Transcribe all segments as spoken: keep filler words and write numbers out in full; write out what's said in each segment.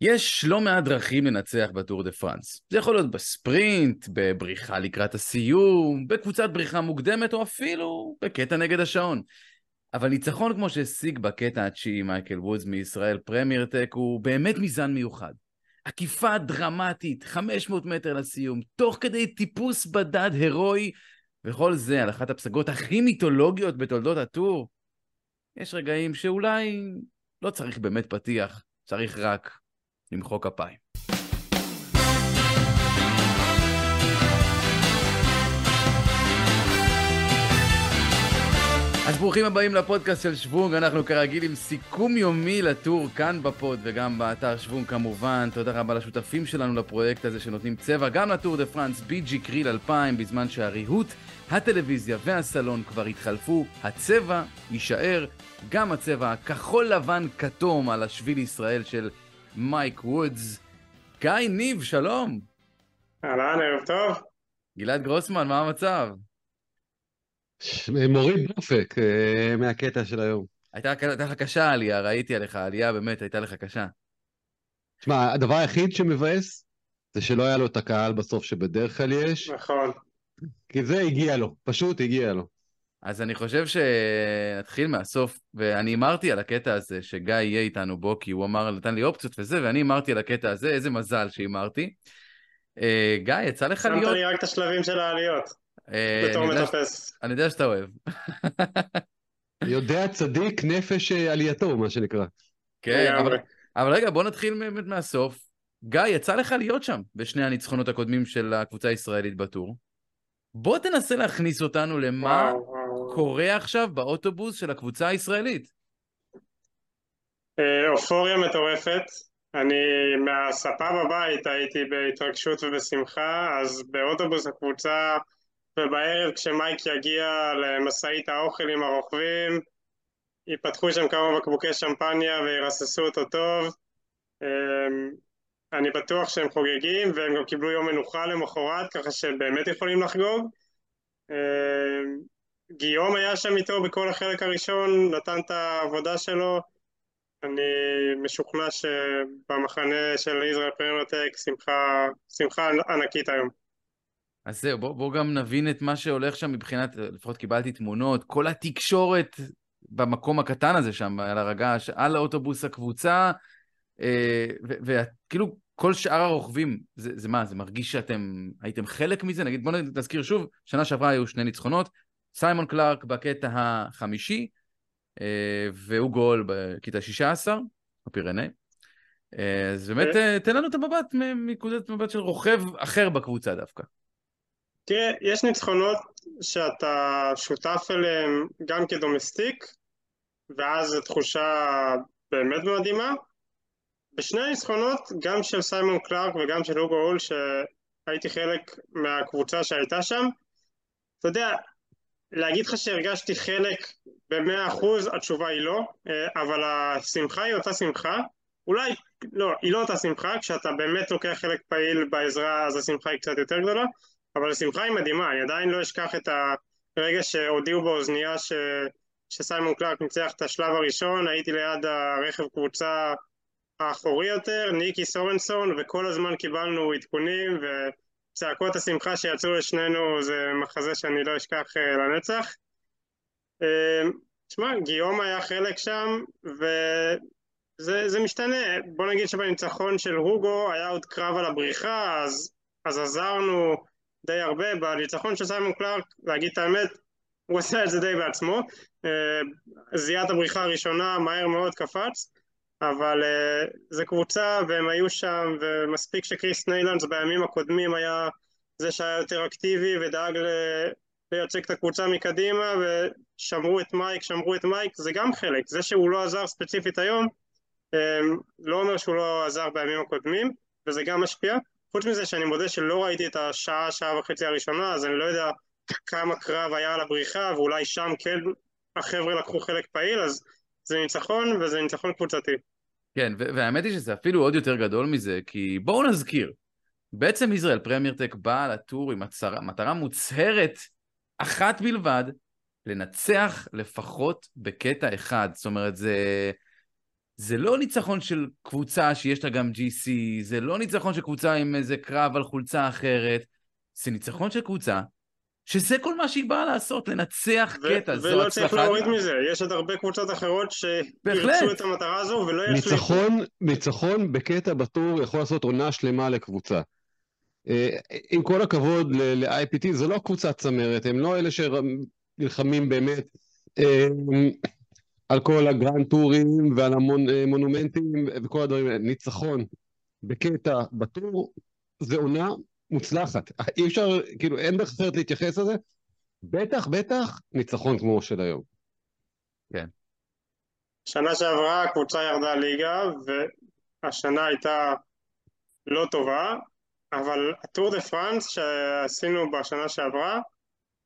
יש לא מעט דרכים לנצח בטור דה פרנס. זה יכול להיות בספרינט, בבריחה לקראת הסיום, בקבוצת בריחה מוקדמת, או אפילו בקטע נגד השעון. אבל ניצחון כמו שהשיג בקטע התשיעי מייקל וודס מישראל פרמייר טק הוא באמת מזן מיוחד. עקיפה דרמטית, חמש מאות מטר לסיום, תוך כדי טיפוס בדד הרואי, וכל זה על אחת הפסגות הכי מיתולוגיות בתולדות הטור. יש רגעים שאולי לא צריך באמת פתיח, צריך רק למחוא כפיים. אז ברוכים הבאים לפודקאסט של שוונג, אנחנו כרגיל עם סיכום יומי לטור כאן בפוד וגם באתר שוונג כמובן. תודה רבה לשותפים שלנו לפרויקט הזה שנותנים צבע גם לטור דה פרנס, בי ג'י קריל אלפיים, בזמן שהריהוט, הטלוויזיה והסלון כבר התחלפו, הצבע יישאר, גם הצבע הכחול לבן כתום על השביל ישראל של מייק וודס. גיא ניב, שלום. אהלן, ערב טוב. גלעד גרוסמן, מה המצב? מוריד דופק מהקטע של היום. הייתה, הייתה לך קשה עלייה, ראיתי עליך עלייה, באמת הייתה לך קשה. תשמע, הדבר היחיד שמבאס זה שלא היה לו את הקהל בסוף שבדרך כלל יש. נכון. כי זה הגיע לו, פשוט הגיע לו. אז אני חושב שנתחיל מהסוף, ואני אמרתי על הקטע הזה שגיא יהיה איתנו בו, כי הוא אמר, נתן לי אופציות וזה, ואני אמרתי על הקטע הזה, איזה מזל שאמרתי. אה, גיא, יצא לך להיות... שמת לי רק את השלבים של העליות, אה, בתור מטפס. אני יודע שאתה אוהב. יודע צדיק נפש עלייתו, מה שנקרא. כן, אבל, אבל רגע, בוא נתחיל באמת מהסוף. גיא, יצא לך להיות שם, בשני הניצחונות הקודמים של הקבוצה הישראלית בטור. בוא תנסה להכניס אותנו למה... וואו. קורה עכשיו באוטובוס של הקבוצה הישראלית. אופוריה מטורפת. אני מהספה בבית הייתי בהתרגשות ובשמחה, אז באוטובוס הקבוצה ובערב כשמייק יגיע למסעית האוכל עם הרוכבים, ייפתחו שם כמה בקבוקי שמפניה וירססו אותו טוב. אני בטוח שהם חוגגים, והם גם קיבלו יום מנוחה למחרת, ככה שהם באמת יכולים לחגוג. גיום היה שם איתו בכל החלק הראשון, נתן את העבודה שלו. אני משוכנע שבמחנה של ישראל פרמייר טק שמחה, שמחה ענקית היום. אז זהו, בוא, בוא גם נבין את מה שהולך שם מבחינת, לפחות קיבלתי תמונות, כל התקשורת במקום הקטן הזה שם, על הרגש, על האוטובוס הקבוצה, וכאילו כל שאר הרוכבים, זה, זה מה, זה מרגיש שאתם הייתם חלק מזה? נגיד, בוא נזכיר שוב, שנה שעברה היו שני ניצחונות, סיימון קלארק בקטע החמישי, והוא גול בקטע שישה עשר, הפירני. אז באמת, תן לנו את המבט, מנקודת מבט של רוכב אחר בקבוצה דווקא. תראה, יש ניצחונות שאתה שותף אליהם גם כדומסטיק, ואז זו תחושה באמת מדהימה. בשני הניצחונות, גם של סיימון קלארק וגם של הוגו אול, שהייתי חלק מהקבוצה שהייתה שם, אתה יודע, להגיד לך שהרגשתי חלק ב-מאה אחוז, התשובה היא לא, אבל השמחה היא אותה שמחה, אולי, לא, היא לא אותה שמחה, כשאתה באמת לוקח חלק פעיל בעזרה, אז השמחה היא קצת יותר גדולה, אבל השמחה היא מדהימה, אני עדיין לא אשכח את הרגע שהודיעו באוזנייה ש... שסיימון קלארק ניצח את השלב הראשון, הייתי ליד הרכב קבוצה האחורי יותר, ניקי סורנסון, וכל הזמן קיבלנו עדכונים, ו... צעקות השמחה שיצאו לשנינו זה מחזה שאני לא אשכח לנצח. תשמע, גיום היה חלק שם, וזה זה משתנה. בוא נגיד שבניצחון של הוגו היה עוד קרב על הבריחה, אז, אז עזרנו די הרבה. בניצחון של סיימון קלארק, להגיד את האמת, הוא עשה את זה די בעצמו. זיית הבריחה הראשונה מהר מאוד קפץ. אבל uh, זה קבוצה והם היו שם, ומספיק שקריס ניילנס בימים הקודמים היה זה שהיה יותר אקטיבי ודאג ל- לייצג את הקבוצה מקדימה, ושמרו את מייק, שמרו את מייק, זה גם חלק. זה שהוא לא עזר ספציפית היום, um, לא אומר שהוא לא עזר בימים הקודמים, וזה גם משפיע. חוץ מזה שאני מודה שלא ראיתי את השעה, שעה וחצי הראשונה, אז אני לא יודע כמה קרב היה על הבריחה, ואולי שם כן החבר'ה לקחו חלק פעיל, אז זה ניצחון וזה ניצחון קבוצתי. כן, והאמת היא שזה אפילו עוד יותר גדול מזה, כי בואו נזכיר, בעצם ישראל פרמייר טק באה לטור עם מטרה מוצהרת אחת בלבד, לנצח לפחות בקטע אחד, זאת אומרת, זה, זה לא ניצחון של קבוצה שיש לה גם ג'י סי, זה לא ניצחון של קבוצה עם איזה קרב על חולצה אחרת, זה ניצחון של קבוצה, שזה כל מה שהיא באה לעשות, לנצח ו- קטע. ולא צריך להוריד מזה, יש עוד הרבה קבוצות אחרות שירצו את המטרה הזו ולא יחליטו. ניצחון, ניצחון בקטע בטור יכול לעשות עונה שלמה לקבוצה. עם כל הכבוד ל-איי פי טי, זה לא קבוצה צמרת, הם לא אלה שנלחמים באמת על כל הגרנד טורים ועל המונומנטים וכל הדברים האלה. ניצחון בקטע בטור, זה עונה מוצלחת. אי אפשר, כאילו, אין דרך אחרת להתייחס לזה. בטח, בטח, ניצחון כמו של היום. כן. שנה שעברה, הקבוצה ירדה ליגה, והשנה הייתה לא טובה, אבל הטור דה פרנס שעשינו בשנה שעברה,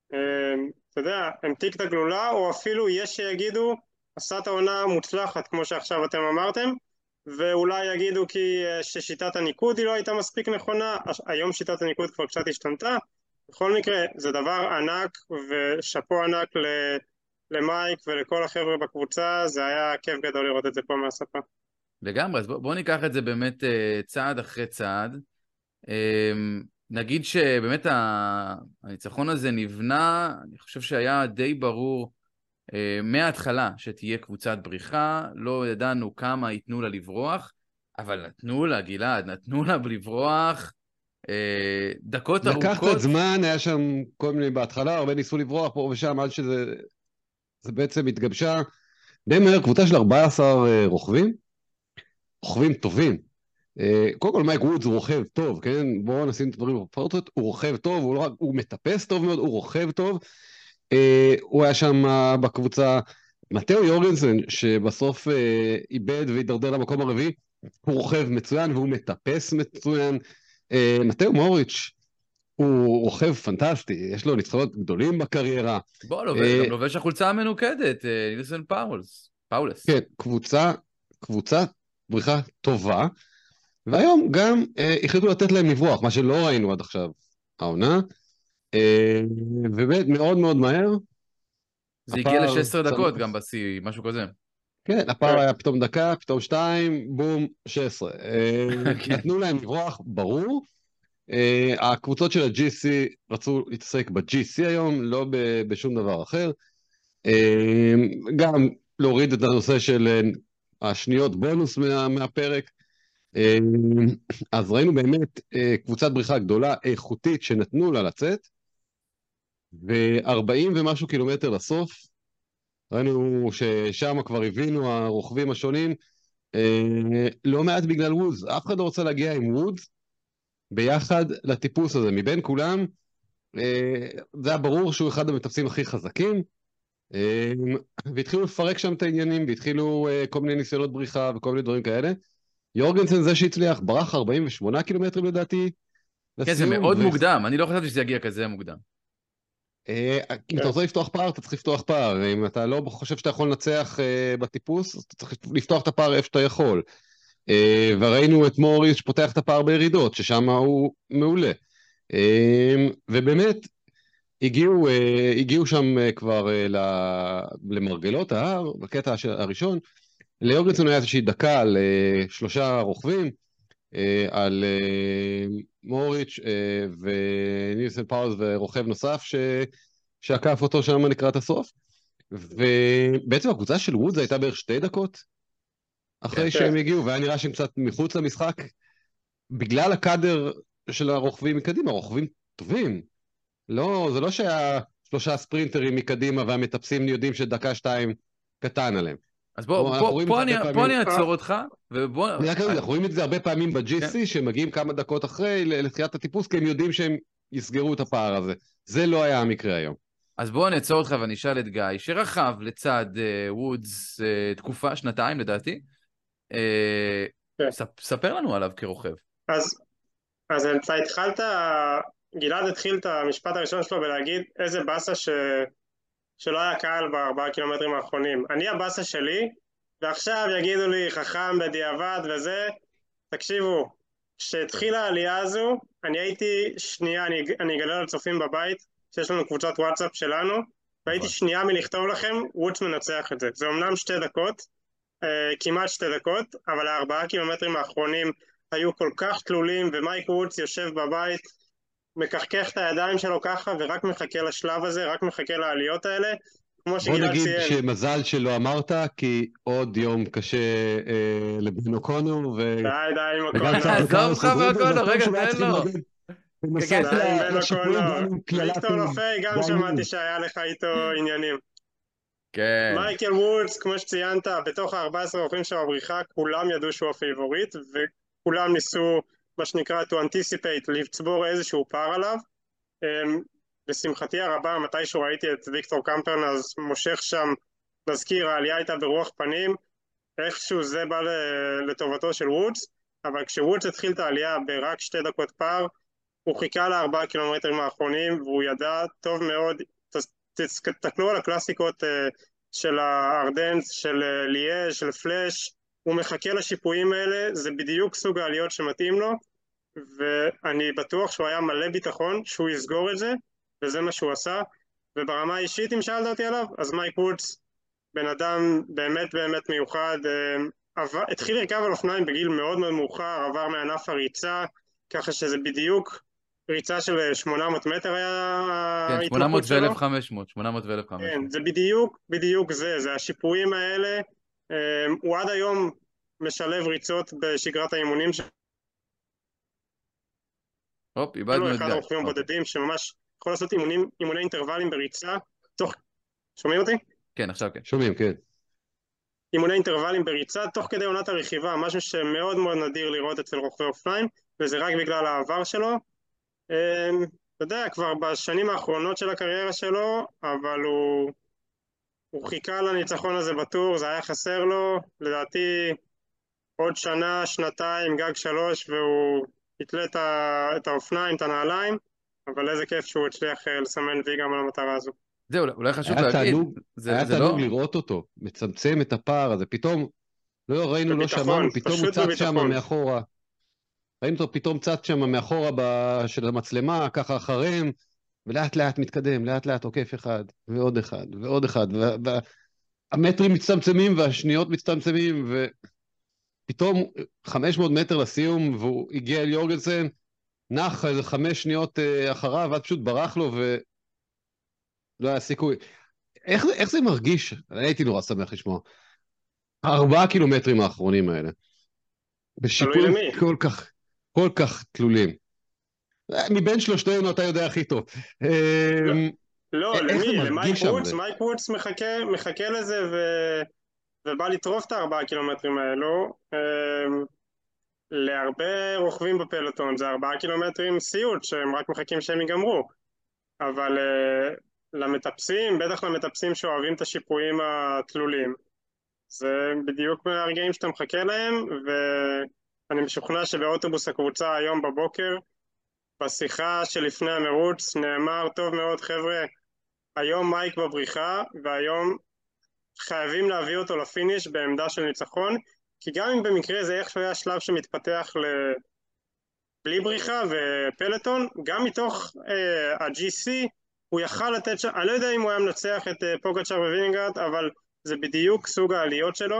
אתה יודע, המתיק את הגלולה, או אפילו יש שיגידו, עשה את העונה מוצלחת, כמו שעכשיו אתם אמרתם, ואולי יגידו כי ששיטת הניקוד היא לא הייתה מספיק נכונה, היום שיטת הניקוד כבר קצת השתנתה, בכל מקרה זה דבר ענק ושפו ענק למייק ולכל החבר'ה בקבוצה, זה היה כיף גדול לראות את זה פה מהספה. לגמרי, אז בואו בוא ניקח את זה באמת צעד אחרי צעד, נגיד שבאמת הניצחון הזה נבנה, אני חושב שהיה די ברור, מההתחלה שתהיה קבוצת בריחה, לא ידענו כמה ייתנו לה לברוח, אבל נתנו לה, גלעד, נתנו לה לברוח, דקות ארוכות. לקח את הזמן, היה שם כל מיני בהתחלה, הרבה ניסו לברוח פה ושם, עד שזה זה בעצם התגבשה. די מהר, קבוצה של ארבעה עשר רוכבים, רוכבים טובים. קודם כל מייק וודס הוא רוכב טוב, כן? בואו נשים את הדברים בפרטות, הוא רוכב טוב, הוא, לא, הוא מטפס טוב מאוד, הוא רוכב טוב, Uh, הוא היה שם uh, בקבוצה מתאו יורגנסן, שבסוף uh, איבד והידרדר למקום הרביעי, הוא רוכב מצוין והוא מטפס מצוין. uh, מתאו מוריץ' הוא רוכב פנטסטי, יש לו ניצחונות גדולים בקריירה. בוא, לובש, uh, גם לובש החולצה המנוקדת, uh, נילסן פאולס. פאולס. כן, קבוצה, קבוצה בריחה טובה, והיום גם uh, החליטו לתת להם לברוח, מה שלא ראינו עד עכשיו העונה, ובאמת מאוד מאוד מהר זה הגיע ל-שש עשרה דקות גם בסי, משהו כזה. כן, הפער היה פתאום דקה, פתאום שתיים, בום, שש עשרה. נתנו להם לברוח, ברור. הקבוצות של ה-ג'י סי רצו להתעסק ב-ג'י סי היום, לא בשום דבר אחר. גם להוריד את הנושא של השניות בונוס מהפרק. אז ראינו באמת קבוצת בריחה גדולה, איכותית, שנתנו לה לצאת. ו-ארבעים ומשהו קילומטר לסוף, ראינו ששם כבר הבינו הרוכבים השונים, אה, לא מעט בגלל וודס, אף אחד לא רוצה להגיע עם וודס, ביחד לטיפוס הזה, מבין כולם, אה, זה היה ברור שהוא אחד המטפסים הכי חזקים, אה, והתחילו לפרק שם את העניינים, והתחילו אה, כל מיני ניסיונות בריחה וכל מיני דברים כאלה, יורגנסן זה שהצליח, ברח ארבעים ושמונה קילומטרים לדעתי, כן, זה מאוד ו... מוקדם, אני לא חשבתי שזה יגיע כזה מוקדם. אם אתה רוצה לפתוח פער, אתה צריך לפתוח פער. אם אתה לא חושב שאתה יכול לנצח בטיפוס, אתה צריך לפתוח את הפער איפה שאתה יכול. וראינו את מוריס שפותח את הפער בירידות, ששם הוא מעולה. ובאמת, הגיעו שם כבר למרגלות ההר, בקטע הראשון. ליורגנסון היה איזושהי דקה על שלושה רוכבים, על מוריץ' ונילסן פאולס ורוכב נוסף ש... שעקף אותו שם לקראת הסוף, ובעצם הקבוצה של וודס הייתה בערך שתי דקות אחרי שהם הגיעו, והיה נראה שהם קצת מחוץ למשחק בגלל הקדר של הרוכבים מקדימה, רוכבים טובים, לא, זה לא שהשלושה ספרינטרים מקדימה והמטפסים יודעים שדקה שתיים קטן עליהם. אז בוא, פה אני אעצור אותך, אנחנו רואים את זה הרבה פעמים ב-ג'י סי, שמגיעים כמה דקות אחרי לתחילת הטיפוס, כי הם יודעים שהם יסגרו את הפער הזה. זה לא היה המקרה היום. אז בוא אני אעצור אותך ואני אשאל את גיא, שרחב לצד וודס תקופה, שנתיים לדעתי, ספר לנו עליו כרוכב. אז אתה התחלת, גלעד התחיל את המשפט הראשון שלו ולהגיד איזה באסה ש... שלא היה קהל בארבעה קילומטרים האחרונים. אני הבאסה שלי, ועכשיו יגידו לי חכם בדיעבד וזה, תקשיבו, כשהתחילה העלייה הזו, אני הייתי שנייה, אני, אני אגלה לצופים בבית, שיש לנו קבוצת וואטסאפ שלנו, והייתי שנייה מלכתוב לכם, וודס מנצח את זה. זה אמנם שתי דקות, כמעט שתי דקות, אבל הארבעה קילומטרים האחרונים היו כל כך תלולים, ומייק וודס יושב בבית, מקחקח את הידיים שלו ככה, ורק מחכה לשלב הזה, רק מחכה לעליות האלה, כמו שגילד ציין. בוא נגיד שמזל שלא אמרת, כי עוד יום קשה אה, לבן אוקונור, ו... די, די, עם אוקונור. עזוב לך באוקונור, רגע, תן לו. די, בן אוקונור. ויקטור לופי, גם שמעתי שהיה לך איתו עניינים. כן. מייקל וודס, כמו שציינת, בתוך ה-ארבעה עשר הופכים של הבריחה, כולם ידעו שהוא הפייבוריט, וכולם ניסו, מה שנקרא, to anticipate, לצבור איזשהו פער עליו. לשמחתי הרבה, מתישהו ראיתי את ויקטור קמפרנז מושך שם, נזכיר, העלייה הייתה ברוח פנים, איכשהו זה בא לטובתו של וודס, אבל כשוודס התחיל את העלייה ברק שתי דקות פער, הוא חיכה לארבעה קילומטרים האחרונים, והוא ידע טוב מאוד, תסתכלו על הקלאסיקות של הארדנס, של ליאז', של פלאש, הוא מחכה לשיפועים האלה, זה בדיוק סוג העליות שמתאים לו, ואני בטוח שהוא היה מלא ביטחון, שהוא יסגור את זה, וזה מה שהוא עשה, וברמה האישית, אם שאלת אותי עליו, אז מייק וודס, בן אדם באמת באמת מיוחד, עבר, התחיל לרכב על אופניים בגיל מאוד מאוד מאוחר, עבר מענף הריצה, ככה שזה בדיוק ריצה של שמונה מאות מטר היה... כן, שמונה מאות ו-אלף וחמש מאות, שמונה מאות ואלף וחמש מאות. כן, זה בדיוק, בדיוק זה, זה השיפועים האלה, הוא עד היום משלב ריצות בשגרת האימונים שלו. הופ, איבדנו את גל. אחד הרוכבים בודדים שממש יכול לעשות אימונים, אימוני אינטרוולים בריצה, תוך... שומעים אותי? כן, עכשיו כן. שומעים, כן. אימוני אינטרוולים בריצה, תוך כדי עונת הרכיבה, משהו שמאוד מאוד נדיר לראות אצל רוכבי אופניים, וזה רק בגלל העבר שלו. אתה יודע, כבר בשנים האחרונות של הקריירה שלו, אבל הוא... הוא חיכה לניצחון הזה בטור, זה היה חסר לו, לדעתי עוד שנה, שנתיים, גג שלוש, והוא יתלה את האופניים, את הנעליים, אבל איזה כיף שהוא הצליח לסמן וי גם על המטרה הזו. זהו, אולי חשוב להגיד. היה תענוג לראות אותו, מצמצם את הפער הזה, פתאום, לא ראינו, לא שמענו, פתאום הוא צד שם מאחורה, ראינו אותו פתאום צד שם מאחורה של המצלמה, ככה אחריהם, ולאט לאט מתקדם, לאט לאט עוקף אחד, ועוד אחד, ועוד אחד, והמטרים מצטמצמים, והשניות מצטמצמים, ופתאום חמש מאות מטר לסיום, והוא הגיע אל יורגנסן, נח איזה חמש שניות אחריו, ואז פשוט ברח לו, ולא היה סיכוי. איך, איך זה מרגיש? אני הייתי נורא שמח לשמוע. ארבעה קילומטרים האחרונים האלה. בשיפועים כל כך, כל כך תלולים. מבין שלושתנו אתה יודע הכי טוב. לא, למי? למייק וודס, מייק וודס מחכה לזה ובא לטרוף את הארבעה קילומטרים האלו. להרבה רוכבים בפלוטון, זה ארבעה קילומטרים סיוט שהם רק מחכים שהם ייגמרו. אבל למטפסים, בטח למטפסים שאוהבים את השיפועים התלולים, זה בדיוק מהרגעים שאתה מחכה להם, ואני משוכנע שבאוטובוס הקבוצה היום בבוקר, בשיחה שלפני המרוץ נאמר טוב מאוד חבר'ה, היום מייק בבריחה והיום חייבים להביא אותו לפיניש בעמדה של ניצחון, כי גם אם במקרה זה איכשהו היה שלב שמתפתח בלי בריחה ופלטון, גם מתוך אה, ה-ג'י סי הוא יכל לתת שם, אני לא יודע אם הוא היה מנצח את אה, פוגצ'אר ווינגרד, אבל זה בדיוק סוג העליות שלו.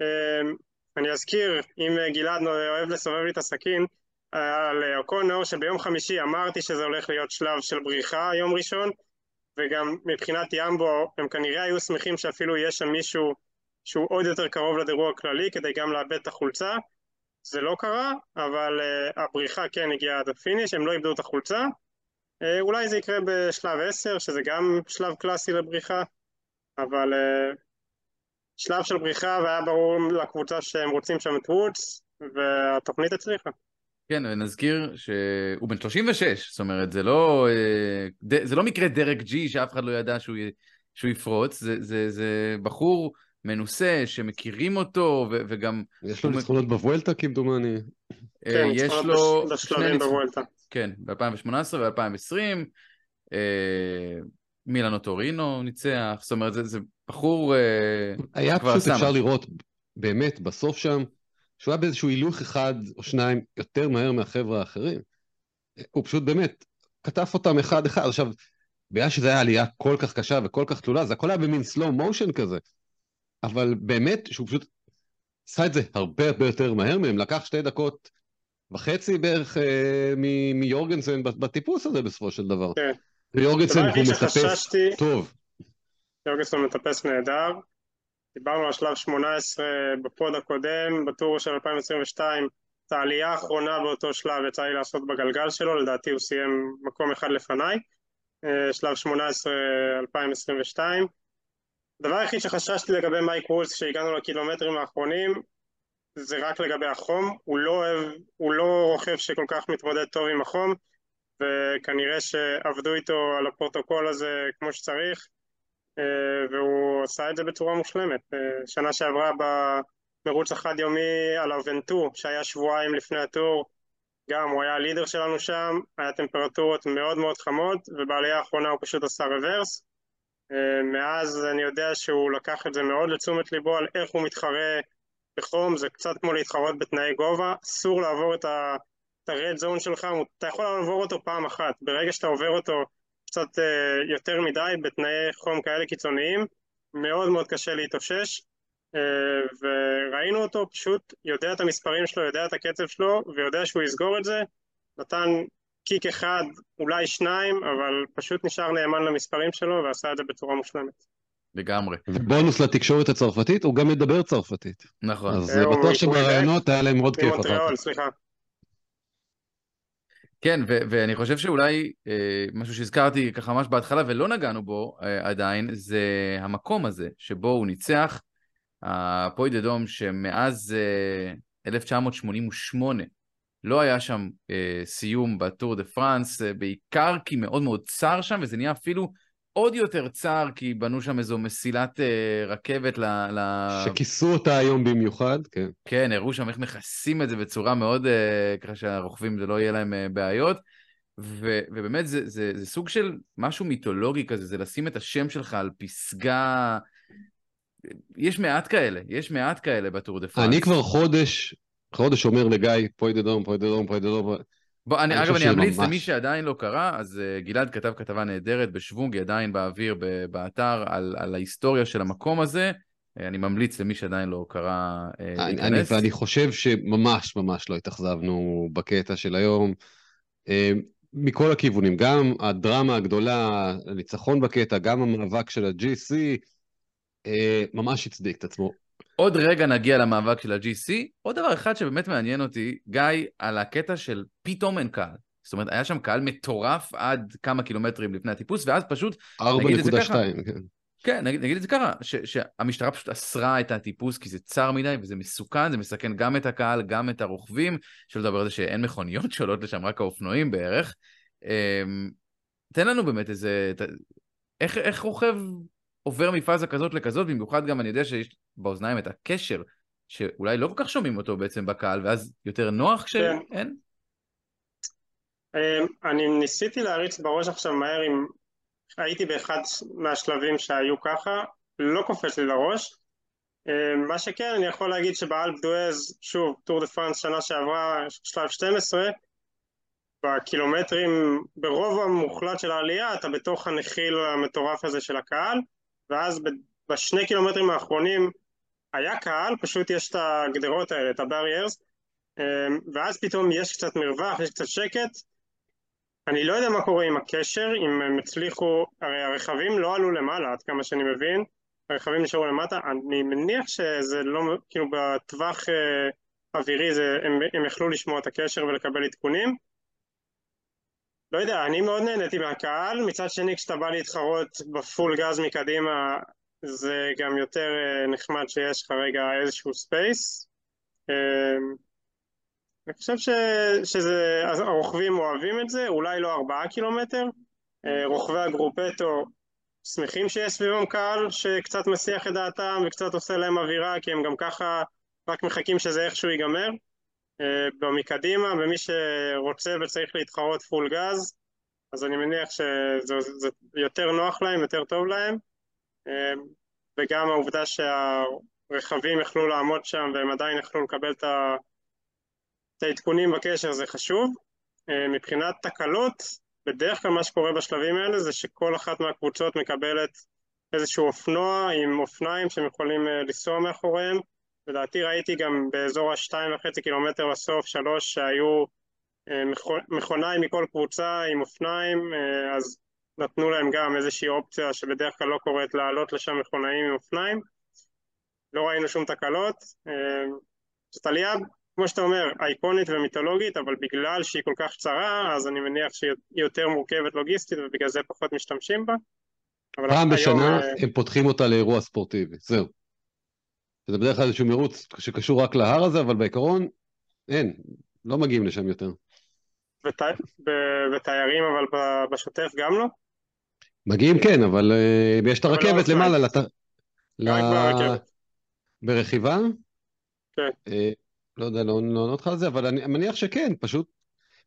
אה, אני אזכיר, אם גלעד אוהב לסובב לי את הסכין, על אוקונור, שביום חמישי אמרתי שזה הולך להיות שלב של בריחה יום ראשון, וגם מבחינת ימבו הם כנראה היו שמחים שאפילו יש שם מישהו שהוא עוד יותר קרוב לדירוע הכללי, כדי גם לאבד את החולצה. זה לא קרה, אבל uh, הבריחה כן הגיעה עד הפיניש, הם לא איבדו את החולצה. uh, אולי זה יקרה בשלב עשר, שזה גם שלב קלאסי לבריחה, אבל uh, שלב של בריחה, והיה ברור לקבוצה שהם רוצים שם את וודס, והתוכנית הצליחה. כן, ונזכיר שהוא בן שלושים ושש, זאת אומרת, זה לא, זה לא מקרה דרק ג'י שאף אחד לא ידע שהוא, שהוא יפרוץ, זה, זה, זה בחור מנוסה שמכירים אותו, ו, וגם... יש לו ניצחונות מק... בוולטה, כמדומני. כן, יש לו... בשלבים בוולטה. כן, ב-אלפיים שמונה עשרה ו-אלפיים עשרים, אה, מילאנו טורינו ניצח, זאת אומרת, זה, זה בחור... היה פשוט שם. אפשר לראות באמת בסוף שם, שהוא היה באיזשהו הילוך אחד או שניים יותר מהר מהחבר'ה האחרים. הוא פשוט באמת כתף אותם אחד אחד. עכשיו, בגלל שזה היה עלייה כל כך קשה וכל כך תלולה, זה הכל היה במין slow motion כזה. אבל באמת שהוא פשוט עשה את זה הרבה הרבה יותר מהר מהם, לקח שתי דקות וחצי בערך מיורגנסן בטיפוס הזה בסופו של דבר. כן. ויורגנסן הוא מטפס טוב. יורגנסן מטפס נהדר. דיברנו על שלב שמונה עשרה בפוד הקודם, בטור של אלפיים עשרים ושתיים, את העלייה האחרונה באותו שלב יצא לי לעשות בגלגל שלו, לדעתי הוא סיים מקום אחד לפניי, שלב שמונה עשרה אלפיים עשרים ושתיים. הדבר היחיד שחששתי לגבי מייק וולס כשהגענו לקילומטרים האחרונים, זה רק לגבי החום, הוא לא אוהב, הוא לא רוכב שכל כך מתמודד טוב עם החום, וכנראה שעבדו איתו על הפרוטוקול הזה כמו שצריך, והוא עשה את זה בצורה מושלמת. שנה שעברה במרוץ החד יומי על הוונטו, שהיה שבועיים לפני הטור, גם הוא היה הלידר שלנו שם, היה טמפרטורות מאוד מאוד חמות, ובעלייה האחרונה הוא פשוט עשה רוורס. מאז אני יודע שהוא לקח את זה מאוד לתשומת ליבו על איך הוא מתחרה בחום, זה קצת כמו להתחרות בתנאי גובה, אסור לעבור את ה-red zone שלך, אתה יכול לעבור אותו פעם אחת, ברגע שאתה עובר אותו קצת יותר מדי בתנאי חום כאלה קיצוניים, מאוד מאוד קשה להתאושש, וראינו אותו פשוט יודע את המספרים שלו, יודע את הקצב שלו, ויודע שהוא יסגור את זה, נתן קיק אחד, אולי שניים, אבל פשוט נשאר נאמן למספרים שלו, ועשה את זה בצורה מושלמת. לגמרי. ובונוס לתקשורת הצרפתית, הוא גם מדבר צרפתית. נכון. אז בטוח שברעיונות היה להם עוד כיף אחר. סליחה. כן, ואני חושב שאולי משהו שהזכרתי ככה ממש בהתחלה, ולא נגענו בו עדיין, זה המקום הזה שבו הוא ניצח, הפויד אדום שמאז אלף תשע מאות שמונים ושמונה, לא היה שם אה, סיום בטור דה פרנס, אה, בעיקר כי מאוד מאוד צר שם, וזה נהיה אפילו עוד יותר צר, כי בנו שם איזו מסילת אה, רכבת. ל, ל... שכיסו אותה היום במיוחד, כן. כן, הראו שם איך מכסים את זה בצורה מאוד, אה, ככה שהרוכבים זה לא יהיה להם אה, בעיות, ו, ובאמת זה, זה, זה סוג של משהו מיתולוגי כזה, זה לשים את השם שלך על פסגה, יש מעט כאלה, יש מעט כאלה בטור דה פרנס. אני כבר חודש... חודש אומר לגיא, פויד אדום, פויד אדום, פויד אדום. אגב, אני אמליץ למי שעדיין לא קרא, אז גלעד כתב כתבה נהדרת בשוונג, עדיין באוויר, באתר, על ההיסטוריה של המקום הזה. אני ממליץ למי שעדיין לא קרא להיכנס. ואני חושב שממש ממש לא התאכזבנו בקטע של היום, מכל הכיוונים. גם הדרמה הגדולה, הניצחון בקטע, גם המאבק של הג'י סי, ממש הצדיק את עצמו. עוד רגע נגיע למאבק של ה-ג'י סי, עוד דבר אחד שבאמת מעניין אותי, גיא, על הקטע של פתאום אין קהל. זאת אומרת, היה שם קהל מטורף עד כמה קילומטרים לפני הטיפוס, ואז פשוט... ארבע נקודה שתיים, כן. כן, נגיד, נגיד את זה ככה, ש, שהמשטרה פשוט אסרה את הטיפוס, כי זה צר מדי וזה מסוכן, זה מסכן גם את הקהל, גם את הרוכבים, שלא לדבר על זה שאין מכוניות שעולות לשם, רק האופנועים בערך. תן לנו באמת איזה... איך, איך רוכב... עובר מפאזה כזאת לכזאת, במיוחד גם אני יודע שיש באוזניים את הקשר, שאולי לא כל כך שומעים אותו בעצם בקהל, ואז יותר נוח כשאין? אני ניסיתי להריץ בראש עכשיו מהר, הייתי באחד מהשלבים שהיו ככה, לא קופץ לי לראש, מה שכן, אני יכול להגיד שבאלפ דואז', שוב, טור דה פרנס שנה שעברה, שלב שתים עשרה, בקילומטרים, ברוב המוחלט של העלייה, אתה בתוך הנחיל המטורף הזה של הקהל, ואז בשני קילומטרים האחרונים היה קהל, פשוט יש את הגדרות האלה, את הבאריירס, ואז פתאום יש קצת מרווח, יש קצת שקט. אני לא יודע מה קורה עם הקשר, אם הם הצליחו, הרי הרכבים לא עלו למעלה, עד כמה שאני מבין, הרכבים נשארו למטה, אני מניח שזה לא, כאילו בטווח אווירי זה, הם, הם יכלו לשמוע את הקשר ולקבל עדכונים. לא יודע, אני מאוד נהניתי מהקהל, מצד שני כשאתה בא להתחרות בפול גז מקדימה, זה גם יותר נחמד שיש לך רגע איזשהו ספייס. אני חושב ש... שזה, הרוכבים אוהבים את זה, אולי לא ארבעה קילומטר, רוכבי הגרופטו שמחים שיש סביבם קהל, שקצת מסיח את דעתם וקצת עושה להם אווירה, כי הם גם ככה רק מחכים שזה איכשהו ייגמר. במקדימה, במי שרוצה וצריך להתחרות פול גז, אז אני מניח שזה זה יותר נוח להם, יותר טוב להם, וגם העובדה שהרכבים יכלו לעמוד שם והם עדיין יכלו לקבל את העדכונים בקשר, זה חשוב. מבחינת תקלות, בדרך כלל מה שקורה בשלבים האלה זה שכל אחת מהקבוצות מקבלת איזשהו אופנוע עם אופניים שהם יכולים לנסוע מאחוריהם, לדעתי ראיתי גם באזור ה-שתיים וחצי קילומטר לסוף, שלוש שהיו מכוניים מכל קבוצה עם אופניים, אז נתנו להם גם איזושהי אופציה שבדרך כלל לא קורית, לעלות לשם מכונאים עם אופניים. לא ראינו שום תקלות. זאת עלייה, כמו שאתה אומר, אייקונית ומיתולוגית, אבל בגלל שהיא כל כך צרה, אז אני מניח שהיא יותר מורכבת לוגיסטית, ובגלל זה פחות משתמשים בה. פעם בשנה הם פותחים אותה לאירוע ספורטיבי, זהו. זה בדרך כלל איזשהו מירוץ שקשור רק להר הזה, אבל בעיקרון אין, לא מגיעים לשם יותר. ותיירים, אבל בשוטף גם לא? מגיעים כן, אבל יש את הרכבת למעלה. ברכיבה? כן. לא יודע, לא נענות לך על זה, אבל אני מניח שכן, פשוט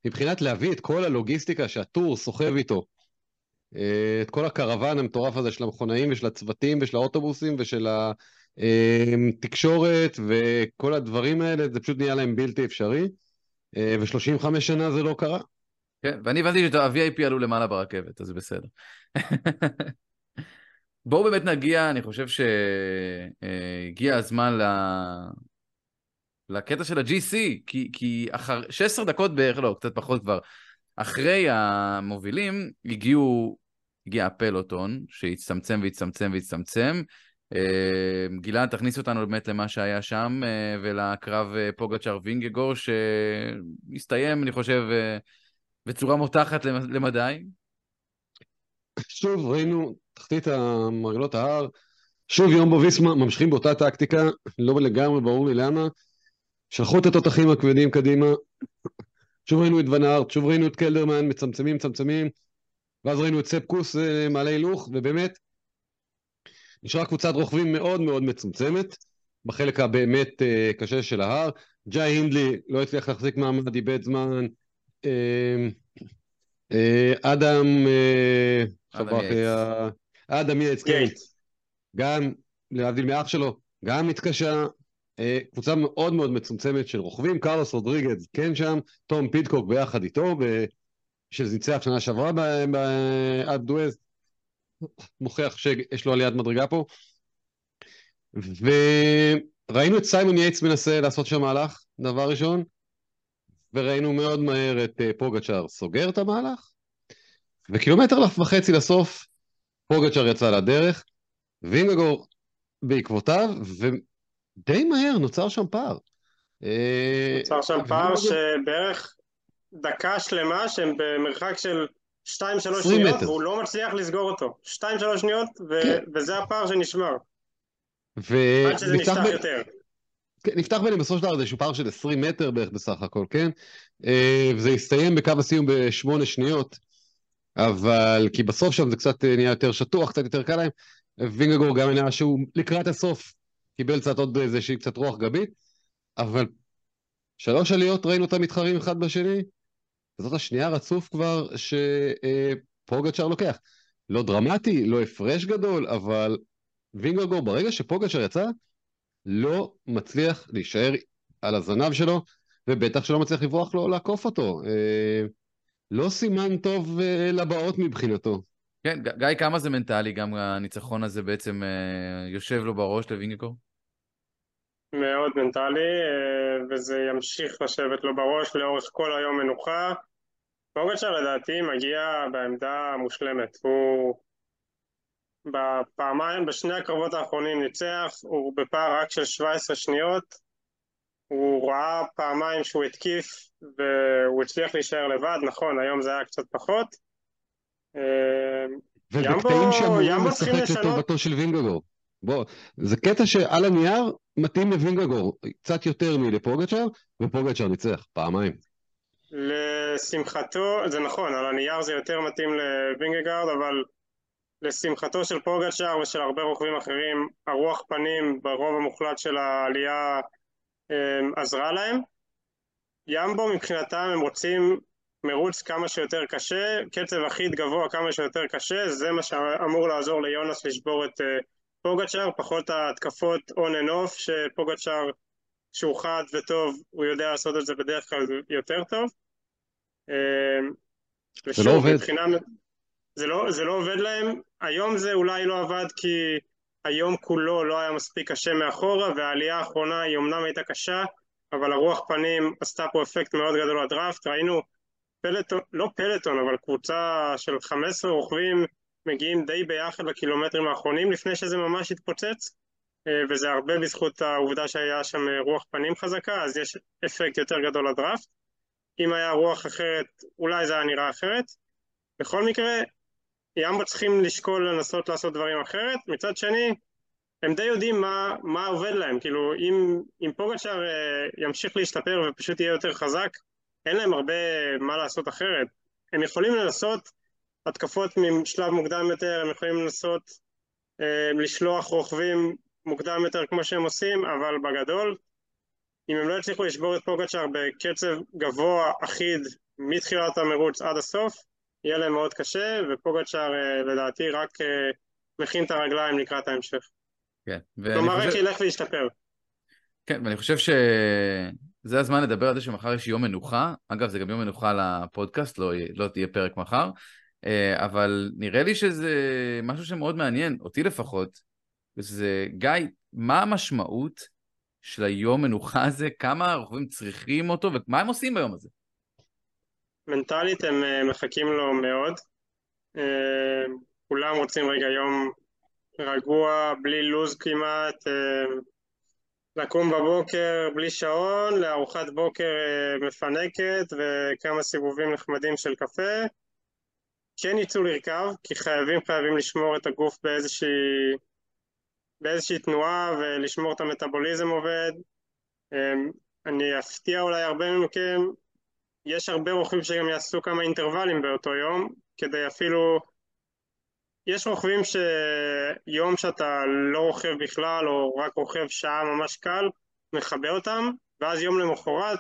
מבחינת להביא את כל הלוגיסטיקה שהטור סוחב איתו, את כל הקרוון המטורף הזה של המכונאים ושל הצוותים ושל האוטובוסים ושל התקשורת וכל הדברים האלה, זה פשוט נהיה להם בלתי אפשרי, ו-שלושים וחמש שנה זה לא קרה. כן, ואני הבנתי שה-וי איי פי עלו למעלה ברכבת, אז בסדר. בואו באמת נגיע, אני חושב שהגיע הזמן ל... לקטע של ה-ג'י סי, כי, כי אחר שש עשרה דקות בערך, לא, קצת פחות כבר, אחרי המובילים הגיעו, הגיע הפלוטון, שהצטמצם והצטמצם והצטמצם, גלעד, תכניס אותנו באמת למה שהיה שם, ולקרב פוגצ'אר וינגגור, שהסתיים, אני חושב, בצורה מותחת למדי. שוב, ראינו תחתית המרגלות ההר, שוב יום בוביסמה, ממשיכים באותה טקטיקה, לא לגמרי ברור לי למה, שלחו את התותחים הכבדים קדימה, שוב ראינו את ונארט, שוב ראינו את קלדרמן, מצמצמים, מצמצמים, ואז ראינו את ספקוס מעלה הילוך, ובאמת, נשארה קבוצת רוכבים מאוד מאוד מצומצמת, בחלק הבאמת קשה של ההר, ג'יי הינדלי לא הצליח להחזיק מעמד, איבד זמן, אדם, אדם יעץ, גם, להבדיל מאח שלו, גם התקשה, קבוצה מאוד מאוד מצומצמת של רוכבים, קרלוס רודריגז כן שם, תום פידקוק ביחד איתו, שניצח שנה שעברה באלפ ד'אז, מוכיח שיש לו עליית מדרגה פה, וראינו את סיימון יייטס מנסה לעשות שם מהלך, דבר ראשון, וראינו מאוד מהר את פוגצ'אר סוגר את המהלך, וקילומטר וחצי לסוף, פוגצ'אר יצא לדרך, וינגגור בעקבותיו, ודי מהר נוצר שם פער. נוצר שם פער שבערך דקה שלמה, שהם במרחק של שתיים שלוש שניות, והוא לא מצליח לסגור אותו. שתיים שלוש שניות, וזה הפער שנשמר. עד שזה נפתח יותר. נפתח ביניהם בסוף שלב, זה שהוא פער של עשרים מטר בערך בסך הכל, כן? וזה הסתיים בקו הסיום בשמונה שניות, אבל כי בסוף שם זה קצת נהיה יותר שטוח, קצת יותר קל להם, וינגגור גם נראה שהוא לקראת הסוף קיבל קצת עוד איזושהי קצת רוח גבית, אבל שלוש עליות ראינו אותם מתחרים אחד בשני, וזאת השנייה רצוף כבר שפוגצ'אר לוקח. לא דרמטי, לא הפרש גדול, אבל וינגגור ברגע שפוגצ'אר יצא, לא מצליח להישאר על הזנב שלו, ובטח שלא מצליח לברוח לו לעקוף אותו. לא סימן טוב לבאות מבחינתו. כן, גיא, כמה זה מנטלי, גם הניצחון הזה בעצם יושב לו בראש לוינגגור? מאוד מנטלי, וזה ימשיך לשבת לו בראש לאורך כל היום מנוחה. פוגצ'אר לדעתי מגיע בעמדה מושלמת. הוא בפעמיים, בשני הקרבות האחרונים ניצח, הוא בפער רק של שבע עשרה שניות, הוא ראה פעמיים שהוא התקיף, והוא הצליח להישאר לבד, נכון, היום זה היה קצת פחות, ובקטעים שאמורים לשחק לטובתו של וינגגור. בוא, זה קטע שעל הנייר מתאים לוינגגור קצת יותר מלפוגצ'אר, ופוגצ'אר ניצח פעמיים. לשמחתו, זה נכון, על הנייר זה יותר מתאים לוינגגור, אבל לשמחתו של פוגצ'אר ושל הרבה רוכבים אחרים, הרוח פנים ברוב המוחלט של העלייה עזרה להם. ימבו מבחינתם הם רוצים מרוץ כמה שיותר קשה, קצב אחיד גבוה כמה שיותר קשה, זה מה שאמור לעזור ליונס לשבור את פוגצ'אר, פחות ההתקפות און אנד אוף, שפוגצ'אר שהוא חד וטוב, הוא יודע לעשות את זה בדרך כלל יותר טוב. זה לא עובד. מבחינה, זה, לא, זה לא עובד להם, היום זה אולי לא עבד כי היום כולו לא היה מספיק קשה מאחורה, והעלייה האחרונה היא אמנם הייתה קשה, אבל הרוח פנים עשתה פה אפקט מאוד גדול לדראפט. ראינו פלטון, לא פלטון, אבל קבוצה של חמישה עשר רוכבים מגיעים די ביחד בקילומטרים האחרונים, לפני שזה ממש התפוצץ, וזה הרבה בזכות העובדה שהיה שם רוח פנים חזקה, אז יש אפקט יותר גדול לדראפט. אם היה רוח אחרת, אולי זה היה נראה אחרת. בכל מקרה, ים צריכים לשקול לנסות לעשות דברים אחרת. מצד שני, הם די יודעים מה, מה עובד להם. כאילו, אם, אם פוגצ'אר ימשיך להשתפר ופשוט יהיה יותר חזק, אין להם הרבה מה לעשות אחרת. הם יכולים לנסות התקפות משלב מוקדם יותר, הם יכולים לנסות אה, לשלוח רוכבים מוקדם יותר כמו שהם עושים, אבל בגדול, אם הם לא יצליחו לשבור את פוגצ'אר בקצב גבוה אחיד מתחילת המרוץ עד הסוף, יהיה להם מאוד קשה, ופוגצ'אר לדעתי רק מכין את הרגליים לקראת ההמשך. כן. כלומר, חושב... רק ילך להשתפר. כן, ואני חושב שזה הזמן לדבר על זה שמחר יש יום מנוחה. אגב, זה גם יום מנוחה לפודקאסט, לא, לא תהיה פרק מחר, אבל נראה לי שזה משהו שמאוד מעניין, אותי לפחות, זה, גיא, מה המשמעות של היום מנוחה הזה, כמה הרוכבים צריכים אותו, ומה הם עושים ביום הזה? מנטלית הם מחכים לו מאוד, כולם רוצים רגע יום רגוע, בלי לוז כמעט, לקום בבוקר בלי שעון, לארוחת בוקר מפנקת וכמה סיבובים נחמדים של קפה, כן יצאו לרכב, כי חייבים חייבים לשמור את הגוף באיזושהי, באיזושהי תנועה ולשמור את המטאבוליזם עובד. אני אפתיע אולי הרבה מכם, יש הרבה רוכבים שגם יעשו כמה אינטרוולים באותו יום, כדי אפילו, יש רוכבים שיום שאתה לא רוכב בכלל, או רק רוכב שעה ממש קל, מחבא אותם, ואז יום למחרת,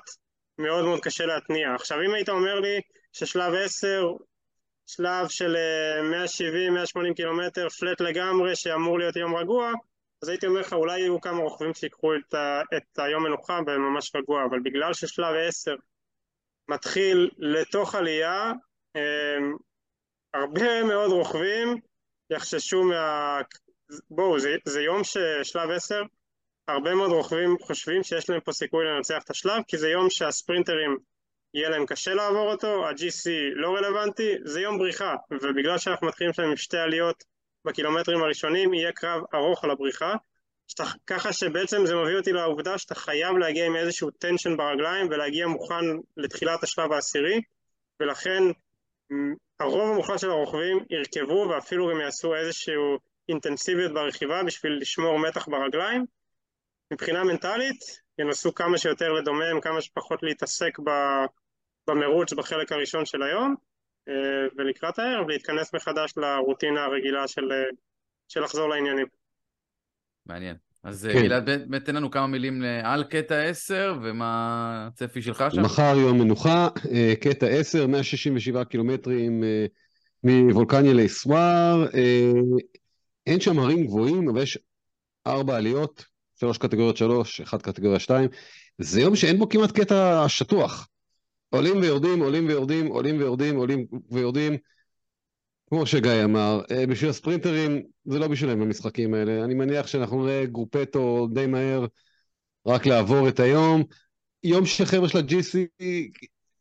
מאוד מאוד קשה להתניע. עכשיו, אם היית אומר לי ששלב עשר, שלב של מאה שבעים עד מאה שמונים קילומטר, פלט לגמרי, שאמור להיות יום רגוע, אז הייתי אומר לך, אולי יהיו כמה רוכבים שיקחו את, ה... את היום מנוחה, וממש רגוע, אבל בגלל ששלב עשר, מתחיל לתוך עלייה, הרבה מאוד רוכבים יחששו מה... בואו, זה, זה יום ששלב עשר, הרבה מאוד רוכבים חושבים שיש להם פה סיכוי לנצח את השלב, כי זה יום שהספרינטרים יהיה להם קשה לעבור אותו, ה-ג'י סי לא רלוונטי, זה יום בריחה, ובגלל שאנחנו מתחילים שם עם שתי עליות בקילומטרים הראשונים, יהיה קרב ארוך על הבריחה, שאתה, ככה שבעצם זה מביא אותי לעובדה שאתה חייב להגיע עם איזשהו טנשן ברגליים ולהגיע מוכן לתחילת השלב העשירי, ולכן הרוב המוחלט של הרוכבים ירכבו ואפילו גם יעשו איזשהו אינטנסיביות ברכיבה בשביל לשמור מתח ברגליים. מבחינה מנטלית ינסו כמה שיותר לדומם, כמה שפחות להתעסק במרוץ בחלק הראשון של היום, ולקראת הערב להתכנס מחדש לרוטינה הרגילה של, של לחזור לעניינים. מעניין. אז גלעד, באמת תן לנו כמה מילים על קטע עשר, ומה הצפי שלך שם? מחר יום מנוחה, קטע עשר, מאה שישים ושבעה קילומטרים מוולקניה לאסואר, אין שם הרים גבוהים, אבל יש ארבע עליות, שלוש קטגוריות שלוש, אחת קטגוריה שתיים, זה יום שאין בו כמעט קטע שטוח, עולים ויורדים, עולים ויורדים, עולים ויורדים, עולים ויורדים, כמו שגיא אמר, בשביל הספרינטרים, זה לא בשבילם במשחקים האלה, אני מניח שאנחנו נראה גרופטו די מהר, רק לעבור את היום, יום שחבר'ה של ה-ג'י סי,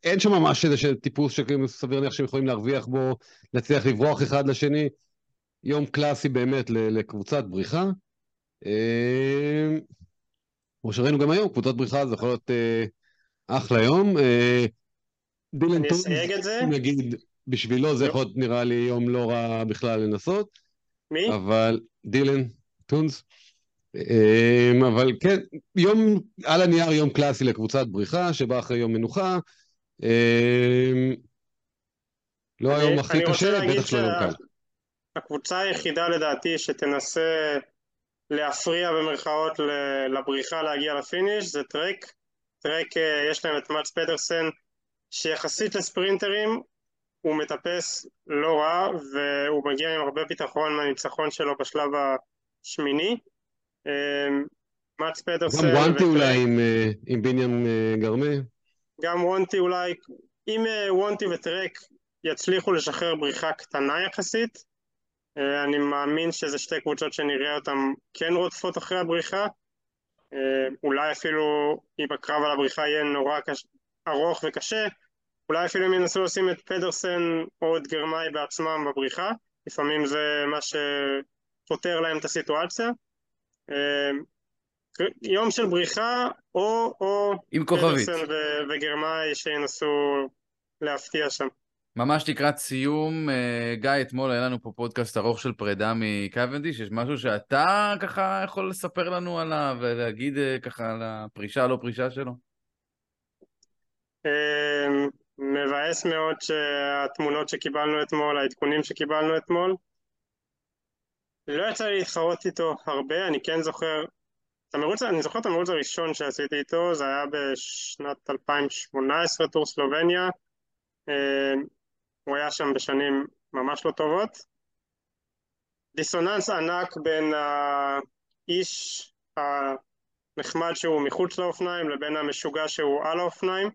אין שם ממש איזה טיפוס שסביר נניח שהם יכולים להרוויח בו, להצליח לברוח אחד לשני, יום קלאסי באמת לקבוצת בריחה, כמו שראינו גם היום, קבוצת בריחה זה יכול להיות אחלה יום, אני אסייג את זה, נגיד, בשבילו זה יכול להיות נראה לי יום לא רע בכלל לנסות. מי? אבל דילן טונס. אבל כן, יום על הנייר יום קלאסי לקבוצת בריחה, שבא אחרי יום מנוחה. לא היום הכי קשה, בטח לא יום קל. הקבוצה היחידה לדעתי שתנסה להפריע במרכאות לבריחה להגיע לפיניש, זה טרק. טרק יש להם את מאץ פדרסן, שיחסית לספרינטרים, הוא מטפס לא רע, והוא מגיע עם הרבה ביטחון מהניצחון שלו בשלב השמיני. מאץ פדרסן... גם וונטי אולי עם בניין גרמה. גם וונטי אולי... אם וונטי וטרק יצליחו לשחרר בריחה קטנה יחסית, אני מאמין שזה שתי קבוצות שנראה אותן כן רודפות אחרי הבריחה, אולי אפילו אם הקרב על הבריחה יהיה נורא ארוך וקשה, אולי אפילו הם ינסו לשים את פדרסן או את גרמאי בעצמם בבריחה, לפעמים זה מה שפותר להם את הסיטואציה. יום של בריחה, או, או פדרסן וגרמאי שינסו להפתיע שם. ממש לקראת סיום, גיא, אתמול היה לנו פה פודקאסט ארוך של פרידה מקוונדיש, יש משהו שאתה ככה יכול לספר לנו עליו, ולהגיד ככה על הפרישה, לא פרישה שלו? מבאס מאוד שהתמונות שקיבלנו אתמול, העדכונים שקיבלנו אתמול, לא יצא לי להתחרות איתו הרבה, אני כן זוכר, המרוץ, אני זוכר את המרוץ הראשון שעשיתי איתו, זה היה בשנת אלפיים שמונה עשרה, טור סלובניה, הוא היה שם בשנים ממש לא טובות. דיסוננס ענק בין האיש הנחמד שהוא מחוץ לאופניים לבין המשוגע שהוא על האופניים.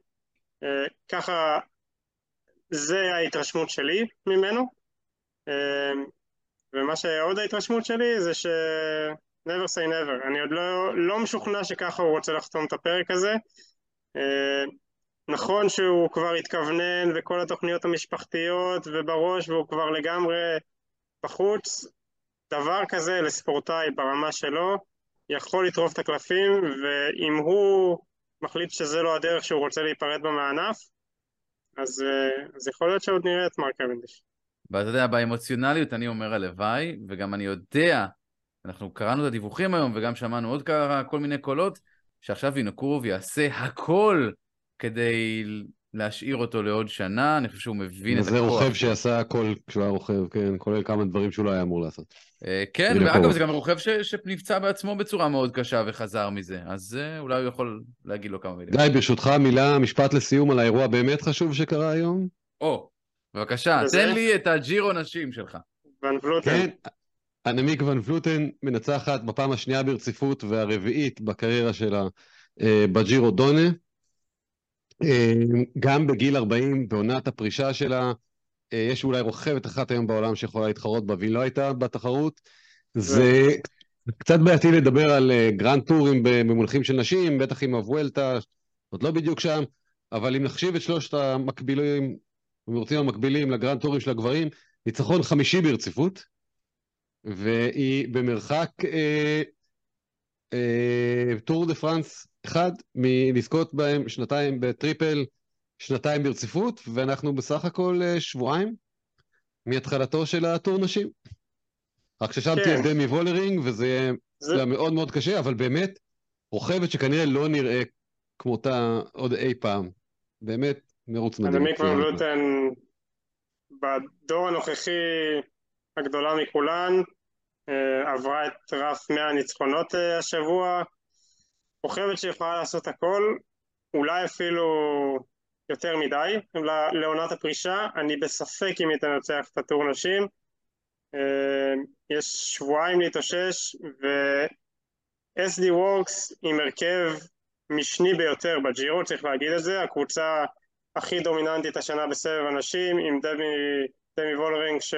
ככה זה ההתרשמות שלי ממנו. ומה שעוד ההתרשמות שלי זה ש... never say never. אני עוד לא, לא משוכנע שככה הוא רוצה לחתום את הפרק הזה. נכון שהוא כבר התכוונן וכל התוכניות המשפחתיות ובראש והוא כבר לגמרי בחוץ, דבר כזה לספורטאי ברמה שלו יכול לטרוף את הקלפים, ואם הוא מחליט שזה לא הדרך שהוא רוצה להיפרד במענף, אז, אז יכול להיות שעוד נראה את מרק קוונדיש. ואתה יודע, באמוציונליות אני אומר הלוואי, וגם אני יודע, אנחנו קראנו את הדיווחים היום וגם שמענו עוד כל מיני קולות, שעכשיו וינוקורוב יעשה הכל כדי להשאיר אותו לעוד שנה, אני חושב שהוא מבין את הכל. זה רוכב שעשה הכל כשהוא היה רוכב, כן, כולל כמה דברים שהוא לא היה אמור לעשות. כן, ואגב זה גם רוכב שנפצע בעצמו בצורה מאוד קשה וחזר מזה, אז אולי הוא יכול להגיד לו כמה מילים. גיא, ברשותך מילה, משפט לסיום על האירוע באמת חשוב שקרה היום? או, בבקשה, תן לי את הג'ירו נשים שלך. ון ולוטן. אנמיק ון ולוטן מנצחת בפעם השנייה ברציפות והרביעית בקריירה שלה בג'ירו דונה. גם בגיל ארבעים, בעונת הפרישה שלה, יש אולי רוכבת אחת היום בעולם שיכולה להתחרות בה, והיא לא הייתה בתחרות. זה קצת בעייתי לדבר על גרנד טורים במונחים של נשים, בטח עם הוולטה, עוד לא בדיוק שם, אבל אם נחשיב את שלושת המקבילים, המרוצים המקבילים לגרנד טורים של הגברים, ניצחון חמישי ברציפות, והיא במרחק אה, אה, טור דה פרנס, אחד, מלזכות בהם שנתיים בטריפל, שנתיים ברציפות, ואנחנו בסך הכל שבועיים מהתחלתו של הטור נשים. רק ששם כן. תהיה דמי וולרינג, וזה יהיה זה... מאוד מאוד קשה, אבל באמת, רוכבת שכנראה לא נראה כמותה עוד אי פעם. באמת, מרוץ מדהים. אנמיק ון ולוטן, בדור הנוכחי הגדולה מכולן, עברה את רף מאה ניצחונות השבוע, רוכבת שיכולה לעשות הכל, אולי אפילו יותר מדי, לעונת הפרישה, אני בספק אם היא תנצח את הטור נשים, יש שבועיים להתאושש, ו-אס די Works עם הרכב משני ביותר בג'ירו, צריך להגיד את זה, הקבוצה הכי דומיננטית השנה בסבב הנשים, עם דמי, דמי וולרינג, ש...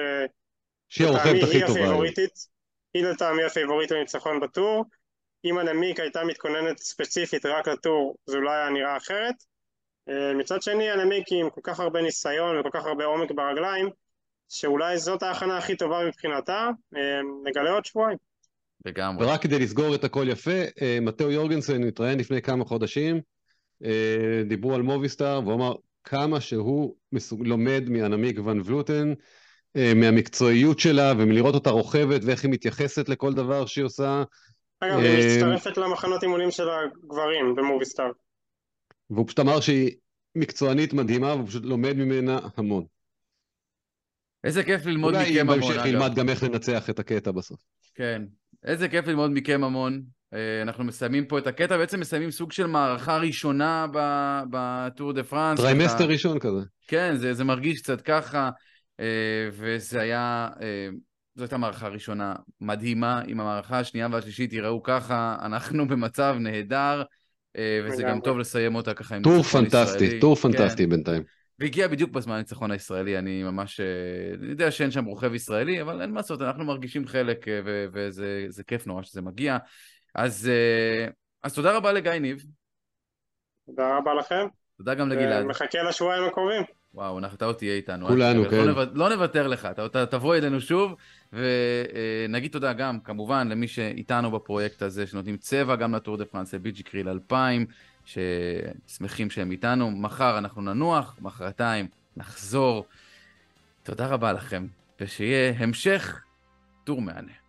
שהיא הרוכבת הכי טובה. הפייבוריטית, היא לטעמי הפייבוריטית הניצחון בטור, אם אנמיק הייתה מתכוננת ספציפית רק לטור, זה אולי היה נראה אחרת. מצד שני, אנמיק עם כל כך הרבה ניסיון וכל כך הרבה עומק ברגליים, שאולי זאת ההכנה הכי טובה מבחינתה, נגלה עוד שבועיים. לגמרי. ורק כדי לסגור את הכל יפה, מתאו יורגנסן התראיין לפני כמה חודשים, דיברו על מוביסטאר, והוא אמר כמה שהוא לומד מאנמיק ון ולוטן, מהמקצועיות שלה ומלראות אותה רוכבת ואיך היא מתייחסת לכל דבר שהיא עושה, אגב, היא מצטרפת למחנות אימונים של הגברים במוביסטאר. והוא פשוט אמר שהיא מקצוענית מדהימה, והוא פשוט לומד ממנה המון. איזה כיף ללמוד מכם המון, אגב. אולי בהמשך ילמד גם איך לנצח את הקטע בסוף. כן, איזה כיף ללמוד מכם המון. אנחנו מסיימים פה את הקטע, בעצם מסיימים סוג של מערכה ראשונה בטור דה פרנס. טריימסטר ראשון כזה. כן, זה מרגיש קצת ככה, וזה היה... זאת המערכה הראשונה מדהימה, עם המערכה השנייה והשלישית יראו ככה, אנחנו במצב נהדר, וזה גם טוב לסיים אותה ככה. טור פנטסטי, טור פנטסטי בינתיים. והגיע בדיוק בזמן הניצחון הישראלי, אני ממש, אני יודע שאין שם רוכב ישראלי, אבל אין מה לעשות, אנחנו מרגישים חלק, ו- וזה זה כיף נורא שזה מגיע. אז, אז תודה רבה לגיא ניב. תודה רבה לכם. תודה גם לגלעד. מחכה לשבועיים הקרובים. וואו, אתה עוד תהיה איתנו. כולנו, כן. לא נוותר לך, אתה תבוא אלינו שוב, ונגיד תודה גם, כמובן, למי שאיתנו בפרויקט הזה, שנותנים צבע גם לטור דה פרנס, ביג'י קריל אלפיים, ששמחים שהם איתנו. מחר אנחנו ננוח, מחרתיים נחזור. תודה רבה לכם, ושיהיה המשך טור מענה.